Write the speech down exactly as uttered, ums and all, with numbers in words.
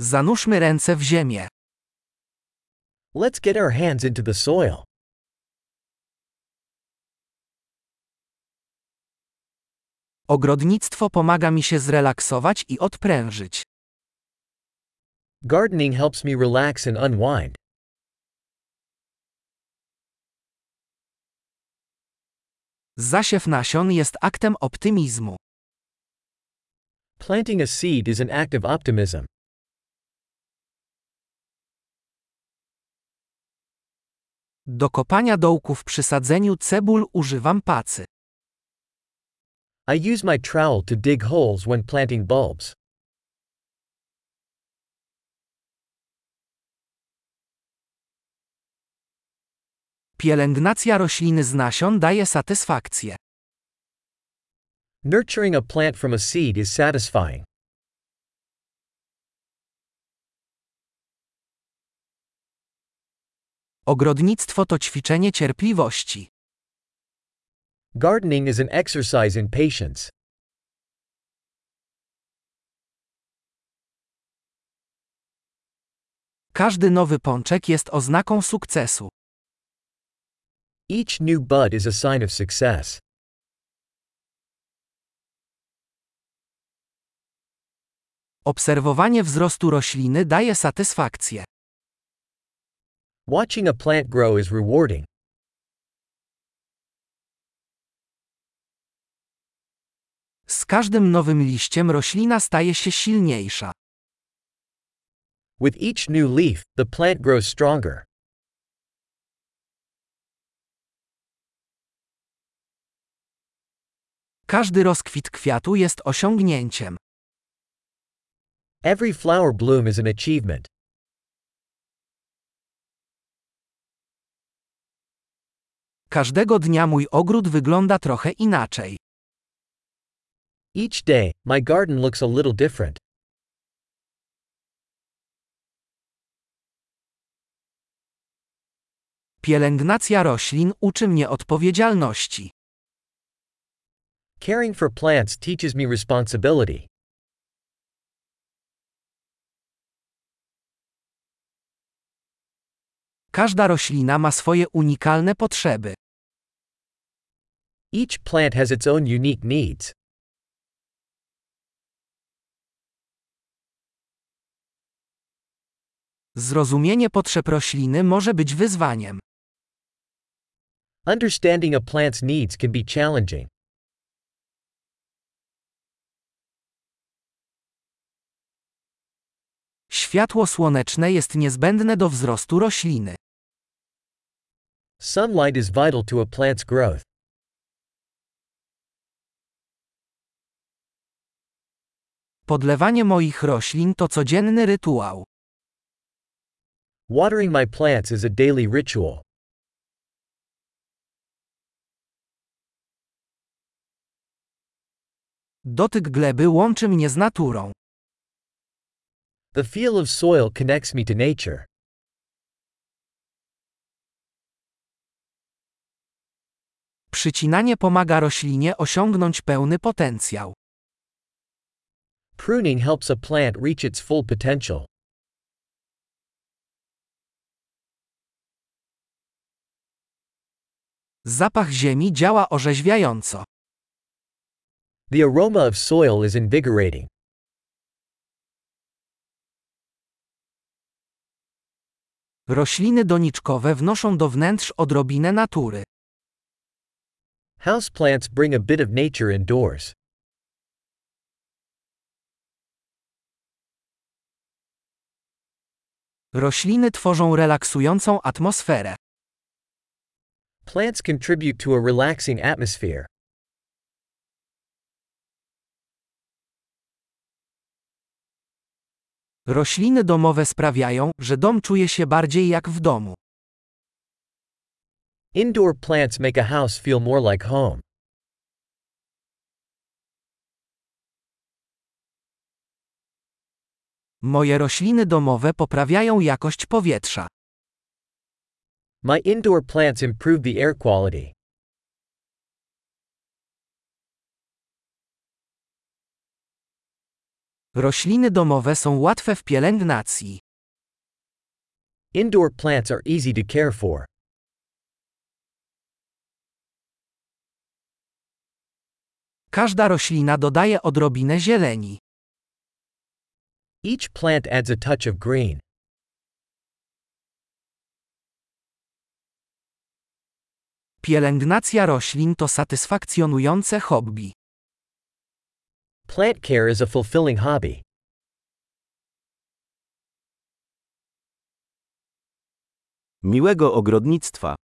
Zanurzmy ręce w ziemię. Let's get our hands into the soil. Ogrodnictwo pomaga mi się zrelaksować i odprężyć. Gardening helps me relax and unwind. Zasiew nasion jest aktem optymizmu. Planting a seed is an act of optimism. Do kopania dołków przy sadzeniu cebul używam pacy. I use my trowel to dig holes when planting bulbs. Pielęgnacja rośliny z nasion daje satysfakcję. Nurturing a plant from a seed is satisfying. Ogrodnictwo to ćwiczenie cierpliwości. Gardening is an exercise in patience. Każdy nowy pączek jest oznaką sukcesu. Each new bud is a sign of success. Obserwowanie wzrostu rośliny daje satysfakcję. Watching a plant grow is rewarding. Z każdym nowym liściem roślina staje się silniejsza. With each new leaf, the plant grows stronger. Każdy rozkwit kwiatu jest osiągnięciem. Every flower bloom is an achievement. Każdego dnia mój ogród wygląda trochę inaczej. Each day, my garden looks a little different. Pielęgnacja roślin uczy mnie odpowiedzialności. Caring for plants teaches me responsibility. Każda roślina ma swoje unikalne potrzeby. Each plant has its own unique needs. Zrozumienie potrzeb rośliny może być wyzwaniem. Understanding a plant's needs can be challenging. Światło słoneczne jest niezbędne do wzrostu rośliny. Sunlight is vital to a plant's growth. Podlewanie moich roślin to codzienny rytuał. Watering my plants is a daily ritual. Dotyk gleby łączy mnie z naturą. The feel of soil connects me to nature. Przycinanie pomaga roślinie osiągnąć pełny potencjał. Pruning helps a plant reach its full potential. Zapach ziemi działa orzeźwiająco. The aroma of soil is invigorating. Rośliny doniczkowe wnoszą do wnętrz odrobinę natury. Houseplants bring a bit of nature indoors. Rośliny tworzą relaksującą atmosferę. Plants contribute to a relaxing atmosphere. Rośliny domowe sprawiają, że dom czuje się bardziej jak w domu. Indoor plants make a house feel more like home. Moje rośliny domowe poprawiają jakość powietrza. My indoor plants improve the air quality. Rośliny domowe są łatwe w pielęgnacji. Indoor plants are easy to care for. Każda roślina dodaje odrobinę zieleni. Each plant adds a touch of green. Pielęgnacja roślin to satysfakcjonujące hobby. Plant care is a fulfilling hobby. Miłego ogrodnictwa.